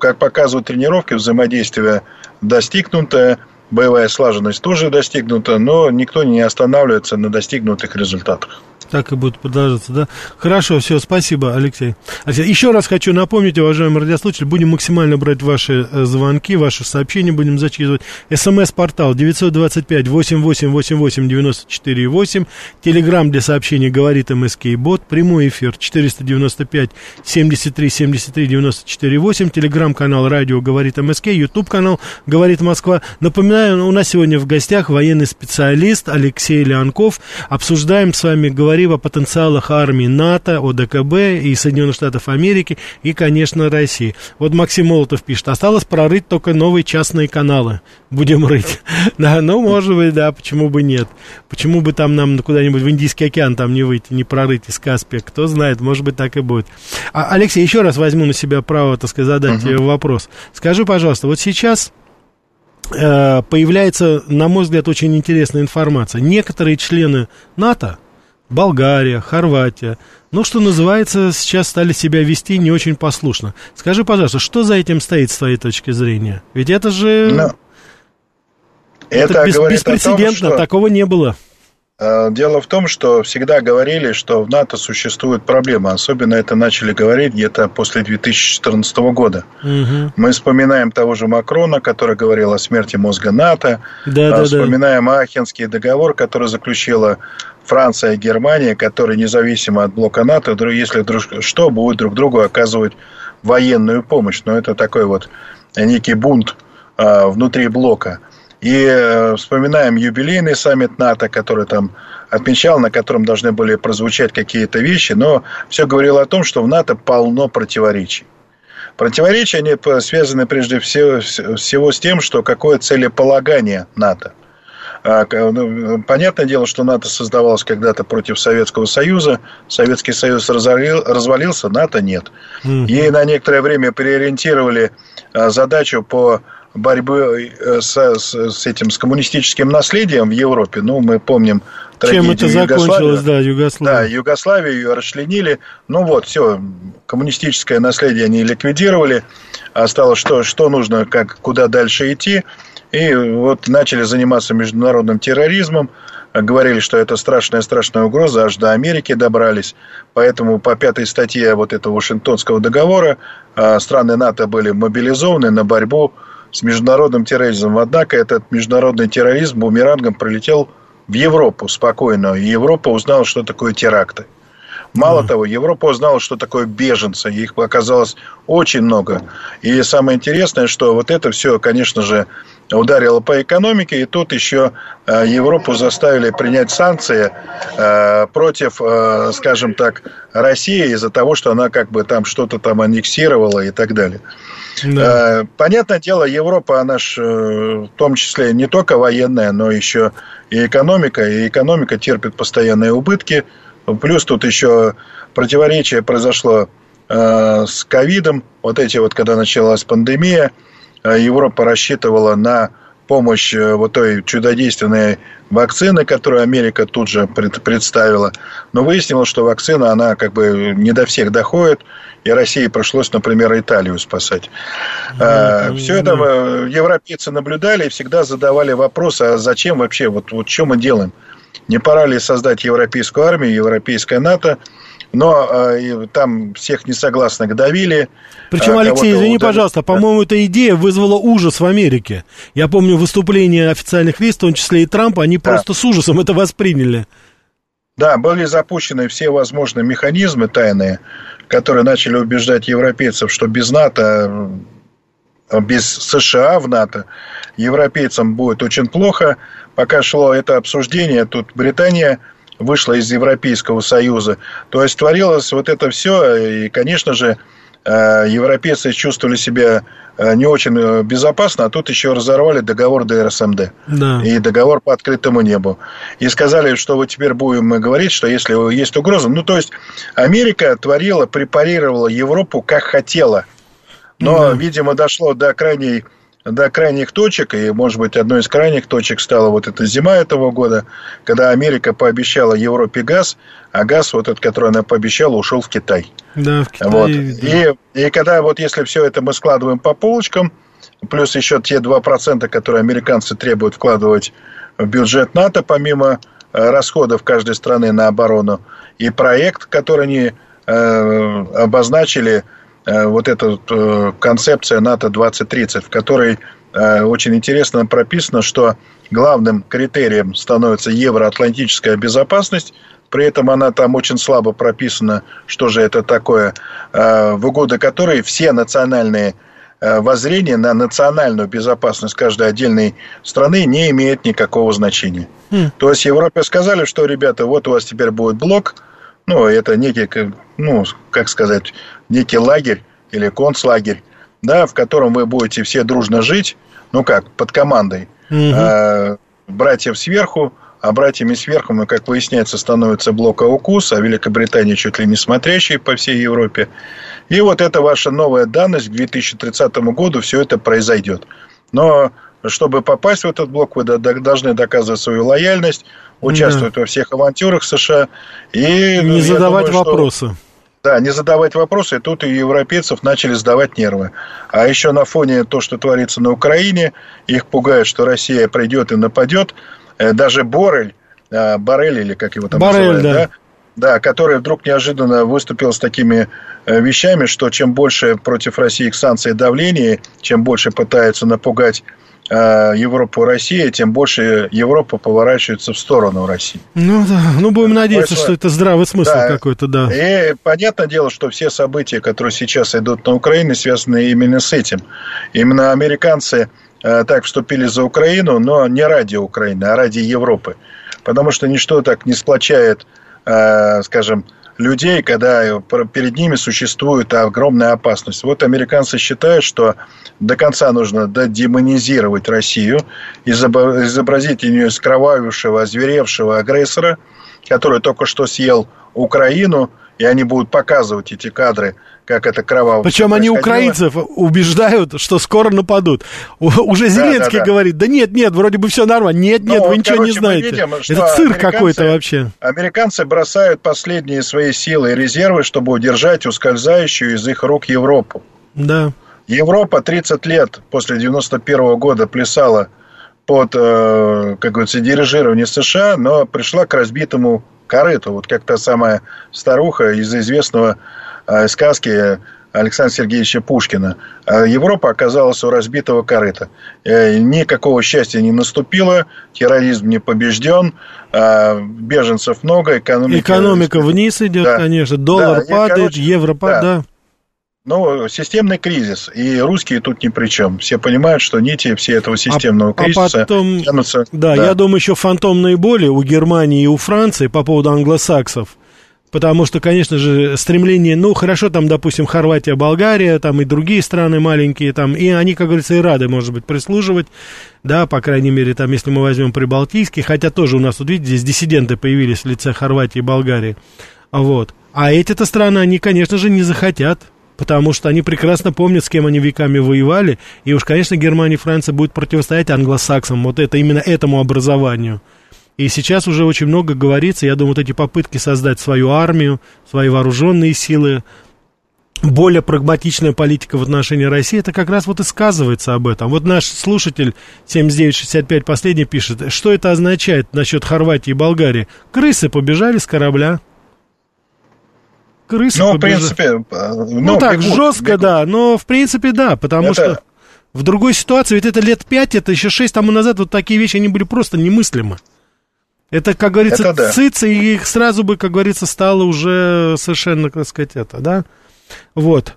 как показывают тренировки, взаимодействие достигнуто, боевая слаженность тоже достигнута, но никто не останавливается на достигнутых результатах. Так и будет продолжаться, да? Хорошо, все, спасибо, Алексей. Алексей, еще раз хочу напомнить, уважаемые радиослушатели, будем максимально брать ваши звонки, ваши сообщения будем зачитывать. СМС-портал девять два пять восемь восемь восемь восемь девять четыре восемь. Телеграм для сообщений «Говорит МСК-бот». Прямой эфир четыреста девяносто пять семьдесят три семьдесят три девяносто четыре восемь. Телеграм-канал «Радио Говорит МСК». Ютуб-канал «Говорит Москва». Напоминаю, у нас сегодня в гостях военный специалист Алексей Леонков. Обсуждаем с вами, говорим о потенциалах армии НАТО, ОДКБ и Соединенных Штатов Америки и, конечно, России. Вот Максим Молотов пишет: осталось прорыть только новые частные каналы. Будем рыть. Да, ну, может быть, да, почему бы нет. Почему бы там нам куда-нибудь в Индийский океан там не выйти, не прорыть из Каспия. Кто знает, может быть, так и будет. А, Алексей, еще раз возьму на себя право, так сказать, задать тебе вопрос. Скажи, пожалуйста, вот сейчас э, появляется, на мой взгляд, очень интересная информация. Некоторые члены НАТО, Болгария, Хорватия, ну, что называется, сейчас стали себя вести не очень послушно. Скажи, пожалуйста, что за этим стоит с твоей точки зрения? Ведь это же Но это, это бес, беспрецедентно, том, что... такого не было. Дело в том, что всегда говорили, что в НАТО существует проблема. Особенно это начали говорить где-то после две тысячи четырнадцатого года. Угу. Мы вспоминаем того же Макрона, который говорил о смерти мозга НАТО. Да, да, вспоминаем да. Ахенский договор, который заключила Франция и Германия, которые независимо от блока НАТО, если что, будут друг другу оказывать военную помощь. Но это такой вот некий бунт внутри блока. И вспоминаем юбилейный саммит НАТО, который там отмечал, на котором должны были прозвучать какие-то вещи, но все говорило о том, что в НАТО полно противоречий. Противоречия, они связаны прежде всего, всего с тем, что какое целеполагание НАТО. Понятное дело, что НАТО создавалось когда-то против Советского Союза. Советский Союз разорил, развалился, НАТО нет. Mm-hmm. Ей на некоторое время переориентировали задачу по борьбе с, с, с этим, с коммунистическим наследием в Европе. Ну, мы помним трагедию Югославии. Чем это закончилось, да, Югославия. Да, Югославию ее расчленили. Ну, вот, все, коммунистическое наследие они ликвидировали. Осталось, что, что нужно, как, куда дальше идти. И вот начали заниматься международным терроризмом. Говорили, что это страшная-страшная угроза. Аж до Америки добрались. Поэтому по пятой статье вот этого Вашингтонского договора страны НАТО были мобилизованы на борьбу с международным терроризмом. Однако этот международный терроризм бумерангом пролетел в Европу спокойно. И Европа узнала, что такое теракты. Мало mm-hmm. того, Европа узнала, что такое беженцы. Их оказалось очень много. И самое интересное, что вот это все, конечно же, ударило по экономике. И тут еще Европу заставили принять санкции против, скажем так, России из-за того, что она как бы там что-то там аннексировала и так далее. Да. Понятное дело, Европа, она же в том числе не только военная, но еще и экономика. И экономика терпит постоянные убытки. Плюс тут еще противоречие произошло э, с ковидом. Вот эти вот, когда началась пандемия, э, Европа рассчитывала на помощь э, вот той чудодейственной вакцины, которую Америка тут же пред, представила. Но выяснилось, что вакцина, она как бы не до всех доходит. И России пришлось, например, Италию спасать. Э, mm-hmm. Все это э, европейцы наблюдали и всегда задавали вопрос, а зачем вообще, вот, вот что мы делаем? Не пора ли создать европейскую армию, европейское НАТО? Но э, там всех несогласных давили. Причем, а, Алексей, извини, удали. Пожалуйста, по-моему, эта идея вызвала ужас в Америке. Я помню выступления официальных лиц, в том числе и Трампа, они да. просто с ужасом это восприняли. Да, были запущены все возможные механизмы тайные, которые начали убеждать европейцев, что без НАТО, без США в НАТО европейцам будет очень плохо. Пока шло это обсуждение, тут Британия вышла из Европейского Союза. То есть творилось вот это все, и, конечно же, европейцы чувствовали себя не очень безопасно, а тут еще разорвали договор ДРСМД да. и договор по открытому небу. И сказали, что вот теперь будем говорить, что если есть угроза. Ну, то есть Америка творила, препарировала Европу как хотела. Но, да. видимо, дошло до крайней... до крайних точек, и, может быть, одной из крайних точек стала вот эта зима этого года, когда Америка пообещала Европе газ, а газ, вот этот, который она пообещала, ушел в Китай. Да, в Китай. Вот. И, и когда вот если все это мы складываем по полочкам, плюс еще те два процента, которые американцы требуют вкладывать в бюджет НАТО, помимо расходов каждой страны на оборону, и проект, который они э, обозначили, вот эта концепция НАТО двадцать тридцать, в которой очень интересно прописано, что главным критерием становится евроатлантическая безопасность. При этом она там очень слабо прописана, что же это такое, в угоду которой все национальные воззрения на национальную безопасность каждой отдельной страны не имеет никакого значения. Mm. То есть Европе сказали, что, ребята, вот у вас теперь будет блок. Ну, это некий, ну, как сказать, некий лагерь или концлагерь, да, в котором вы будете все дружно жить, ну как, под командой угу. а, братьев сверху, а братьями сверху, ну, как выясняется, становится блок УКУС, а Великобритания чуть ли не смотрящая по всей Европе. И вот это ваша новая данность, к две тысячи тридцатому году все это произойдет. Но чтобы попасть в этот блок, вы должны доказывать свою лояльность, участвовать да. во всех авантюрах США. И, не задавать думаю, вопросы. Что, да, не задавать вопросы. И тут у европейцев начали сдавать нервы. А еще на фоне того, что творится на Украине, их пугает, что Россия придет и нападет. Даже Боррель, Боррель или как его там Боррель, называют, да. Да, да, который вдруг неожиданно выступил с такими вещами, что чем больше против России санкций давления, чем больше пытаются напугать Европу, Россия, тем больше Европа поворачивается в сторону России. Ну да, ну будем надеяться, Поэтому, что это здравый смысл да. какой-то, да. И понятное дело, что все события, которые сейчас идут на Украине, связаны именно с этим. Именно американцы э, так вступили за Украину, но не ради Украины, а ради Европы. Потому что ничто так не сплочает, э, скажем, людей, когда перед ними существует огромная опасность. Вот американцы считают, что до конца нужно дедемонизировать Россию, изобразить из нее скровавившего, озверевшего агрессора, который только что съел Украину, и они будут показывать эти кадры, как это кроваво. Причем они украинцев убеждают, что скоро нападут. Уже Зеленский да, да, да. говорит, да нет, нет, вроде бы все нормально. Нет, нет, ну, вы вот, ничего короче, не знаете. Видим, это цирк какой-то вообще. Американцы бросают последние свои силы и резервы, чтобы удержать ускользающую из их рук Европу. Да. Европа тридцать лет после девяносто первого года плясала под, как говорится, дирижирование США, но пришла к разбитому корыту. Вот как та самая старуха из известного э, сказки Александра Сергеевича Пушкина. Европа оказалась у разбитого корыта. Э, никакого счастья не наступило, терроризм не побежден, э, беженцев много, экономика... Экономика вниз идет, да. конечно, доллар да, падает, короче, евро падает. Да. Да. Ну, системный кризис, и русские тут ни при чем. Все понимают, что нити все этого системного а, кризиса а потом, тянутся. Да, да, я думаю, еще фантомные боли у Германии и у Франции по поводу англосаксов. Потому что, конечно же, стремление, ну, хорошо, там, допустим, Хорватия, Болгария, там и другие страны маленькие, там, и они, как говорится, и рады, может быть, прислуживать, да, по крайней мере, там, если мы возьмем прибалтийский, хотя тоже у нас, вот видите, здесь диссиденты появились в лице Хорватии и Болгарии, вот. А эти-то страны, они, конечно же, не захотят. Потому что они прекрасно помнят, с кем они веками воевали. И уж, конечно, Германия и Франция будут противостоять англосаксам. Вот это, именно этому образованию. И сейчас уже очень много говорится. Я думаю, вот эти попытки создать свою армию, свои вооруженные силы, более прагматичная политика в отношении России, это как раз вот и сказывается об этом. Вот наш слушатель семь девять шесть пять последний пишет, что это означает насчет Хорватии и Болгарии. Крысы побежали с корабля. Крысы ну, побежали. В принципе, ну, ну так, бегут, жестко, бегут. Да, но в принципе, да, потому это... что в другой ситуации, ведь это лет пять, это еще шесть тому назад, вот такие вещи, они были просто немыслимы. Это, как говорится, это да. циц, и их сразу бы, как говорится, стало уже совершенно, так сказать, это, да? Вот.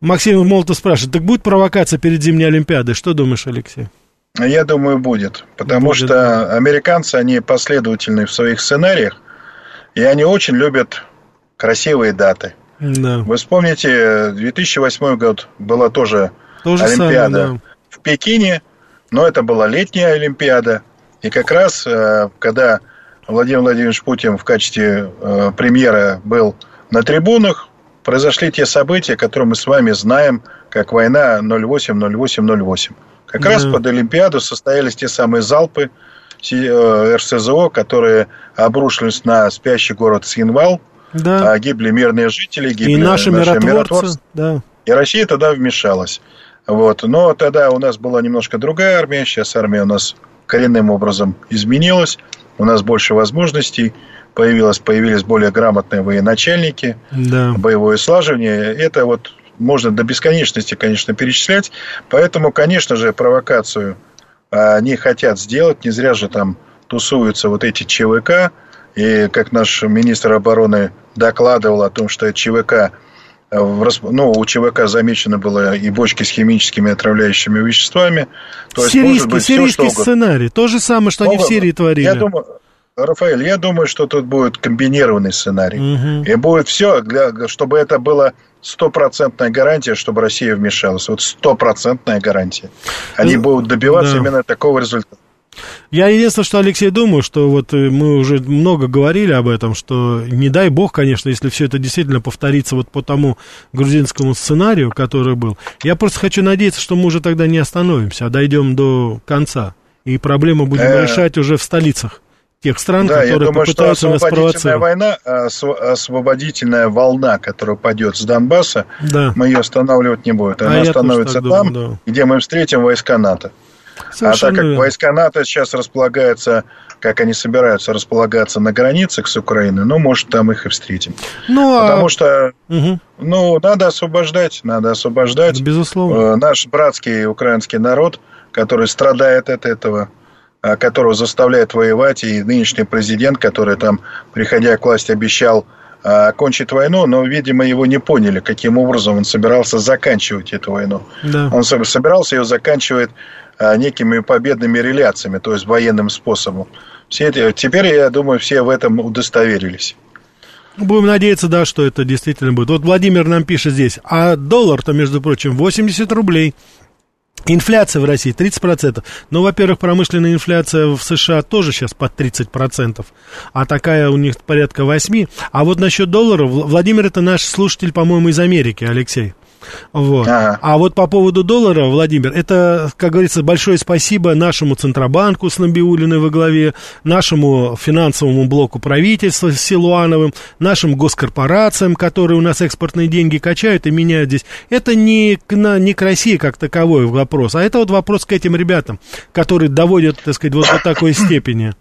Максим Молотов спрашивает, так будет провокация перед зимней Олимпиадой? Что думаешь, Алексей? Я думаю, будет, потому будет, что да. американцы, они последовательны в своих сценариях, и они очень любят... красивые даты. Да. Вы вспомните, две тысячи восьмой год была тоже То Олимпиада самое, да. в Пекине, но это была летняя Олимпиада. И как раз, когда Владимир Владимирович Путин в качестве премьера был на трибунах, произошли те события, которые мы с вами знаем, как война ноль восемь ноль восемь ноль восемь. Как да. раз под Олимпиаду состоялись те самые залпы эр эс зэ о, которые обрушились на спящий город Синвал. Да. А гибли мирные жители, гибли и наши, наши миротворцы, миротворцы. Да. И Россия тогда вмешалась. Вот. Но тогда у нас была немножко другая армия. Сейчас армия у нас коренным образом изменилась. У нас больше возможностей появилось, появились более грамотные военачальники, да. боевое слаживание. Это вот можно до бесконечности, конечно, перечислять. Поэтому, конечно же, провокацию они хотят сделать. Не зря же там тусуются вот эти че вэ ка. И как наш министр обороны докладывал о том, что че вэ ка, ну, у че вэ ка замечено было и бочки с химическими отравляющими веществами. То есть, сирийский может быть, сирийский все, что сценарий. То же самое, что Но, они в Сирии творили. Я думаю, Рафаэль, я думаю, что тут будет комбинированный сценарий. Угу. И будет все, для, чтобы это было... стопроцентная гарантия, чтобы Россия вмешалась. Вот стопроцентная гарантия. Они ну, будут добиваться да. именно такого результата. Я единственное, что, Алексей, думаю, что вот мы уже много говорили об этом, что не дай бог, конечно, если все это действительно повторится вот по тому грузинскому сценарию, который был. Я просто хочу надеяться, что мы уже тогда не остановимся, а дойдем до конца. И проблему будем решать уже в столицах тех стран, да, которые я думаю, попытаются что нас провоцировать. Война, освободительная волна, которая пойдет с Донбасса, да. мы ее останавливать не будем. Она а остановится там, думаю, да. где мы встретим войска НАТО. Совершенно а так как войска НАТО сейчас располагаются, как они собираются располагаться на границах с Украиной, ну, может, там их и встретим. Ну, Потому а... что, угу. ну, надо освобождать, надо освобождать. Безусловно. Наш братский украинский народ, который страдает от этого, которого заставляет воевать, и нынешний президент, который там, приходя к власти, обещал окончить войну, но, видимо, его не поняли, каким образом он собирался заканчивать эту войну. Да. Он собирался ее заканчивать некими победными реляциями, то есть военным способом. Все эти, теперь, я думаю, все в этом удостоверились. Будем надеяться, да, что это действительно будет. Вот Владимир нам пишет здесь, а доллар-то, между прочим, восемьдесят рублей. Инфляция в России тридцать процентов. Ну, во-первых, промышленная инфляция в США тоже сейчас под тридцать процентов, а такая у них порядка восьми процентов. А вот насчет доллара, Владимир, это наш слушатель, по-моему, из Америки, Алексей. Вот. Ага. А вот по поводу доллара, Владимир, это, как говорится, большое спасибо нашему Центробанку с Набиулиной во главе, нашему финансовому блоку правительства с Силуановым, нашим госкорпорациям, которые у нас экспортные деньги качают и меняют здесь. Это не к, не к России как таковой вопрос, а это вот вопрос к этим ребятам, которые доводят, так сказать, вот до такой степени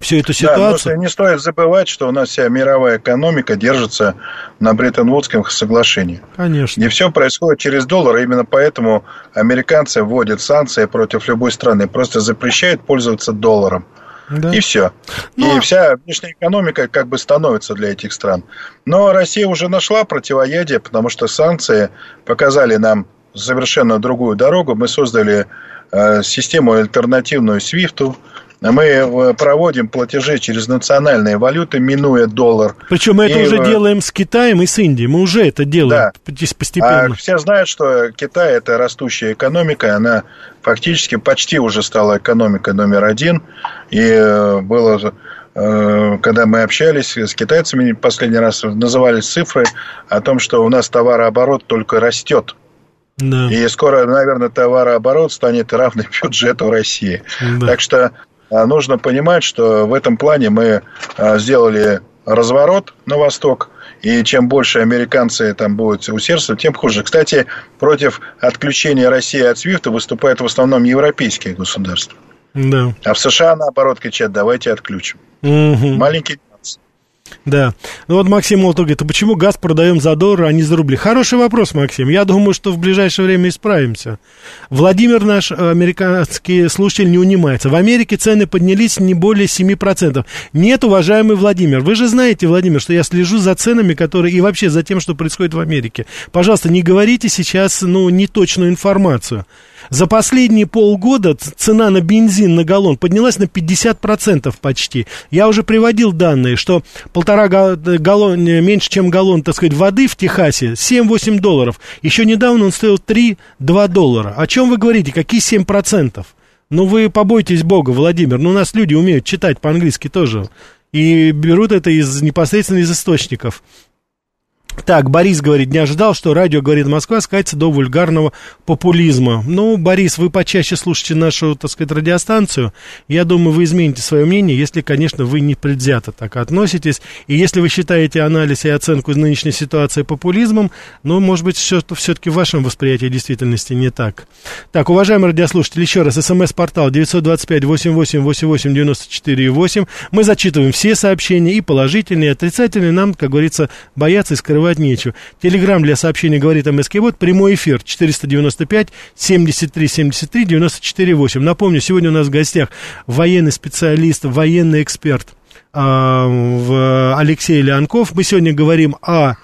всю эту ситуацию. Да, не стоит забывать, что у нас вся мировая экономика держится на Бреттон-Вудском соглашении. Конечно. И все происходит через доллар. Именно поэтому американцы вводят санкции против любой страны. Просто запрещают пользоваться долларом. Да. И все. Но... И вся внешняя экономика как бы становится для этих стран. Но Россия уже нашла противоядие, потому что санкции показали нам совершенно другую дорогу. Мы создали э, систему альтернативную свифту. Мы проводим платежи через национальные валюты, минуя доллар. Причем мы и... это уже делаем с Китаем и с Индией. Мы уже это делаем, да, постепенно. А все знают, что Китай – это растущая экономика. Она фактически почти уже стала экономикой номер один. И было... Когда мы общались с китайцами последний раз, назывались цифры о том, что у нас товарооборот только растет. Да. И скоро, наверное, товарооборот станет равным бюджету России. Да. Так что... Нужно понимать, что в этом плане мы сделали разворот на восток, и чем больше американцы там будут усердствовать, тем хуже. Кстати, против отключения России от свифта выступают в основном европейские государства. Да. А в США, наоборот, кричат, давайте отключим. Угу. Маленький. Да. Ну вот Максим Молотов говорит, а почему газ продаем за доллары, а не за рубли? Хороший вопрос, Максим. Я думаю, что в ближайшее время исправимся. Владимир, наш американский слушатель, не унимается. В Америке цены поднялись не более семи процентов. Нет, уважаемый Владимир. Вы же знаете, Владимир, что я слежу за ценами, которые и вообще за тем, что происходит в Америке. Пожалуйста, не говорите сейчас, ну, неточную информацию. За последние полгода цена на бензин на галлон поднялась на пятьдесят процентов почти. Я уже приводил данные, что полтора галлон, меньше чем галлон, так сказать, воды в Техасе семь-восемь долларов. Еще недавно он стоил три-два доллара. О чем вы говорите? Какие семь процентов? Ну вы побойтесь Бога, Владимир. Ну у нас люди умеют читать по-английски тоже. И берут это из, непосредственно из источников. Так, Борис говорит, не ожидал, что радио «Говорит Москва» скатится до вульгарного популизма. Ну, Борис, вы почаще слушайте нашу, так сказать, радиостанцию. Я думаю, вы измените свое мнение, если, конечно, вы непредвзято так относитесь. И если вы считаете анализ и оценку нынешней ситуации популизмом, ну, может быть, все-таки в вашем восприятии действительности не так. Так, уважаемые радиослушатели, еще раз, смс-портал девять два пять восемь восемь восемь восемь девять четыре восемь. Мы зачитываем все сообщения, и положительные, и отрицательные. Нам, как говорится, бояться и скрывать нечего. Телеграм для сообщений «Говорит МСК». Вот прямой эфир четыреста девяносто пять семьдесят три семьдесят три девяносто четыре восемь. Напомню, сегодня у нас в гостях военный специалист, военный эксперт э, Алексей Леонков. Мы сегодня говорим о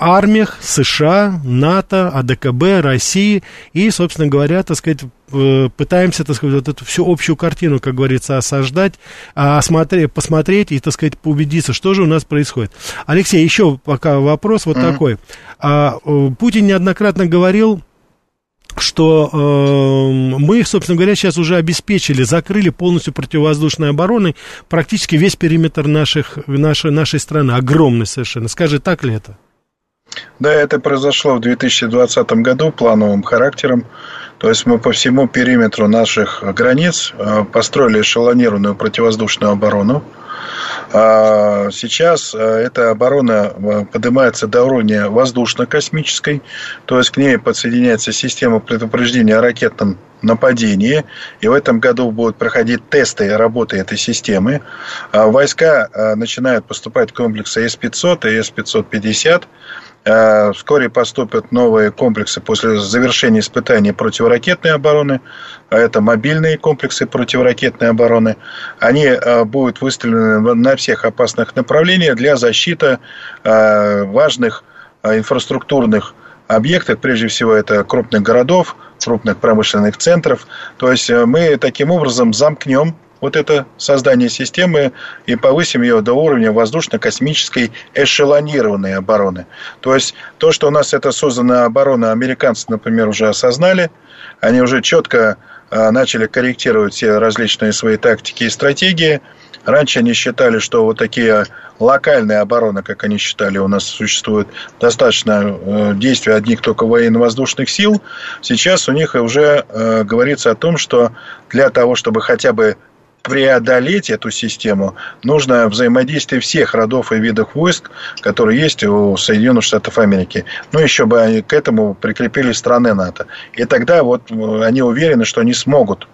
армиях США, НАТО, ОДКБ, России и, собственно говоря, так сказать, пытаемся, так сказать, вот эту всю общую картину, как говорится, осаждать, осмотреть, посмотреть и, так сказать, убедиться, что же у нас происходит. Алексей, еще пока вопрос вот mm-hmm. такой. А, Путин неоднократно говорил, что э, мы, собственно говоря, сейчас уже обеспечили, закрыли полностью противовоздушной обороной практически весь периметр наших, нашей, нашей страны, огромный совершенно. Скажи, так ли это? Да, это произошло в две тысячи двадцатом году плановым характером. То есть мы по всему периметру наших границ построили эшелонированную противовоздушную оборону. Сейчас эта оборона поднимается до уровня воздушно-космической, то есть к ней подсоединяется система предупреждения о ракетном нападении, и в этом году будут проходить тесты работы этой системы. Войска начинают поступать в комплексы эс пятьсот и эс пятьсот пятьдесят. Вскоре поступят новые комплексы после завершения испытаний противоракетной обороны. Это мобильные комплексы противоракетной обороны. Они будут выставлены на всех опасных направлениях для защиты важных инфраструктурных объектов. Прежде всего, это крупных городов, крупных промышленных центров. То есть мы таким образом замкнем вот это создание системы и повысим ее до уровня воздушно-космической эшелонированной обороны. То есть то, что у нас это созданная оборона, американцы, например, уже осознали, они уже четко начали корректировать все различные свои тактики и стратегии. Раньше они считали, что вот такие локальные обороны, как они считали, у нас существует достаточно действия одних только военно-воздушных сил. Сейчас у них уже говорится о том, что для того, чтобы хотя бы преодолеть эту систему, нужно взаимодействие всех родов и видов войск, которые есть у Соединенных Штатов Америки. Ну, еще бы они к этому прикрепили страны НАТО. И тогда вот они уверены, что они смогут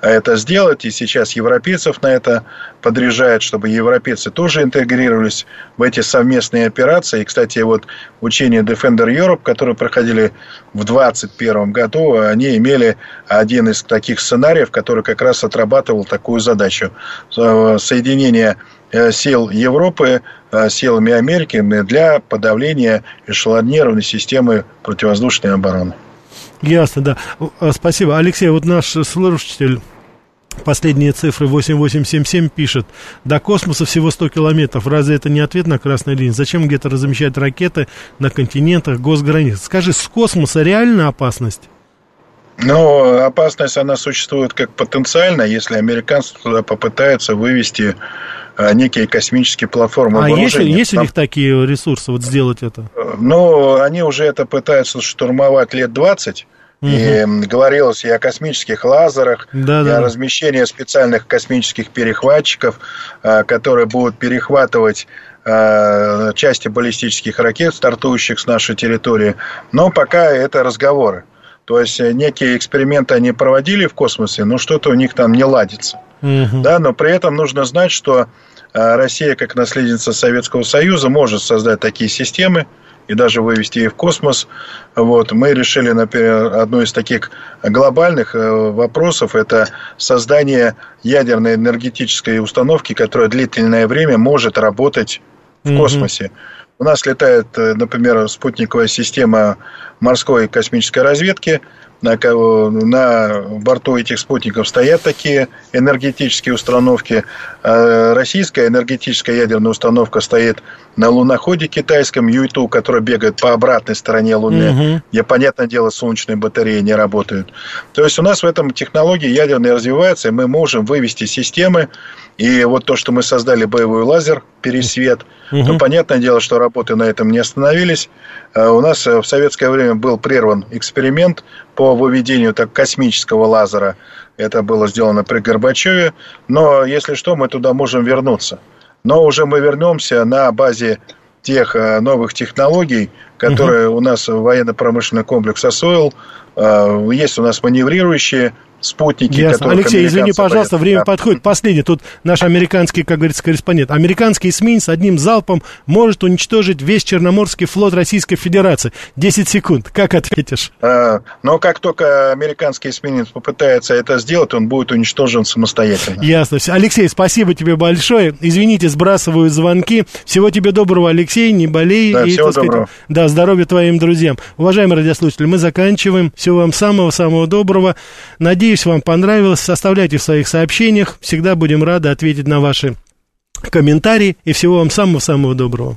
это сделать. И сейчас европейцев на это подряжают, чтобы европейцы тоже интегрировались в эти совместные операции. И, кстати, вот учения Defender Europe, которые проходили в двадцать первом году, они имели один из таких сценариев, который как раз отрабатывал такую задачу. Соединение сил Европы силами Америки для подавления эшелонированной системы противовоздушной обороны. Ясно, да. Спасибо. Алексей, вот наш слушатель, последние цифры восемь восемь семь семь, пишет: до космоса всего сто километров. Разве это не ответ на красную линию? Зачем где-то размещать ракеты на континентах, госграниц? Скажи, с космоса реальна опасность? Ну, опасность, она существует как потенциально, если американцы туда попытаются вывести некие космические платформы а вооружения. А есть, есть у них такие ресурсы, вот сделать это? Ну, они уже это пытаются штурмовать лет двадцать. Угу. И говорилось и о космических лазерах, да, и да. о размещении специальных космических перехватчиков, которые будут перехватывать части баллистических ракет, стартующих с нашей территории. Но пока это разговоры. То есть некие эксперименты они проводили в космосе, но что-то у них там не ладится. Угу. Да, но при этом нужно знать, что Россия, как наследница Советского Союза, может создать такие системы и даже вывести их в космос. Вот. Мы решили, например, одну из таких глобальных вопросов – это создание ядерной энергетической установки, которая длительное время может работать в угу. космосе. У нас летает, например, спутниковая система морской космической разведки. На, на борту этих спутников стоят такие энергетические установки. Российская энергетическая ядерная установка стоит на луноходе китайском Юйту, который бегает по обратной стороне Луны. Угу. И, понятное дело, солнечные батареи не работают. То есть у нас в этом технологии ядерные развиваются, и мы можем вывести системы. И вот то, что мы создали боевой лазер, пересвет, угу. то понятное дело, что работы на этом не остановились. У нас в советское время был прерван эксперимент по выведению так, космического лазера. Это было сделано при Горбачеве. Но, если что, мы туда можем вернуться. Но уже мы вернемся на базе тех новых технологий, которые угу. у нас военно-промышленный комплекс освоил. Есть у нас маневрирующие спутники. Ясно. Алексей, извини, пожалуйста, боятся. Время да. подходит. Последний. Тут наш американский, как говорится, корреспондент. Американский эсминец одним залпом может уничтожить весь Черноморский флот Российской Федерации. десять секунд. Как ответишь? А, но как только американский эсминец попытается это сделать, он будет уничтожен самостоятельно. Ясно. Алексей, спасибо тебе большое. Извините, сбрасываю звонки. Всего тебе доброго, Алексей. Не болей. Да, и, всего сказать, доброго. Да, здоровья твоим друзьям. Уважаемые радиослушатели, мы заканчиваем. Всего вам самого-самого доброго. Надеюсь, Надеюсь, вам понравилось. Оставляйте в своих сообщениях. Всегда будем рады ответить на ваши комментарии. И всего вам самого-самого доброго.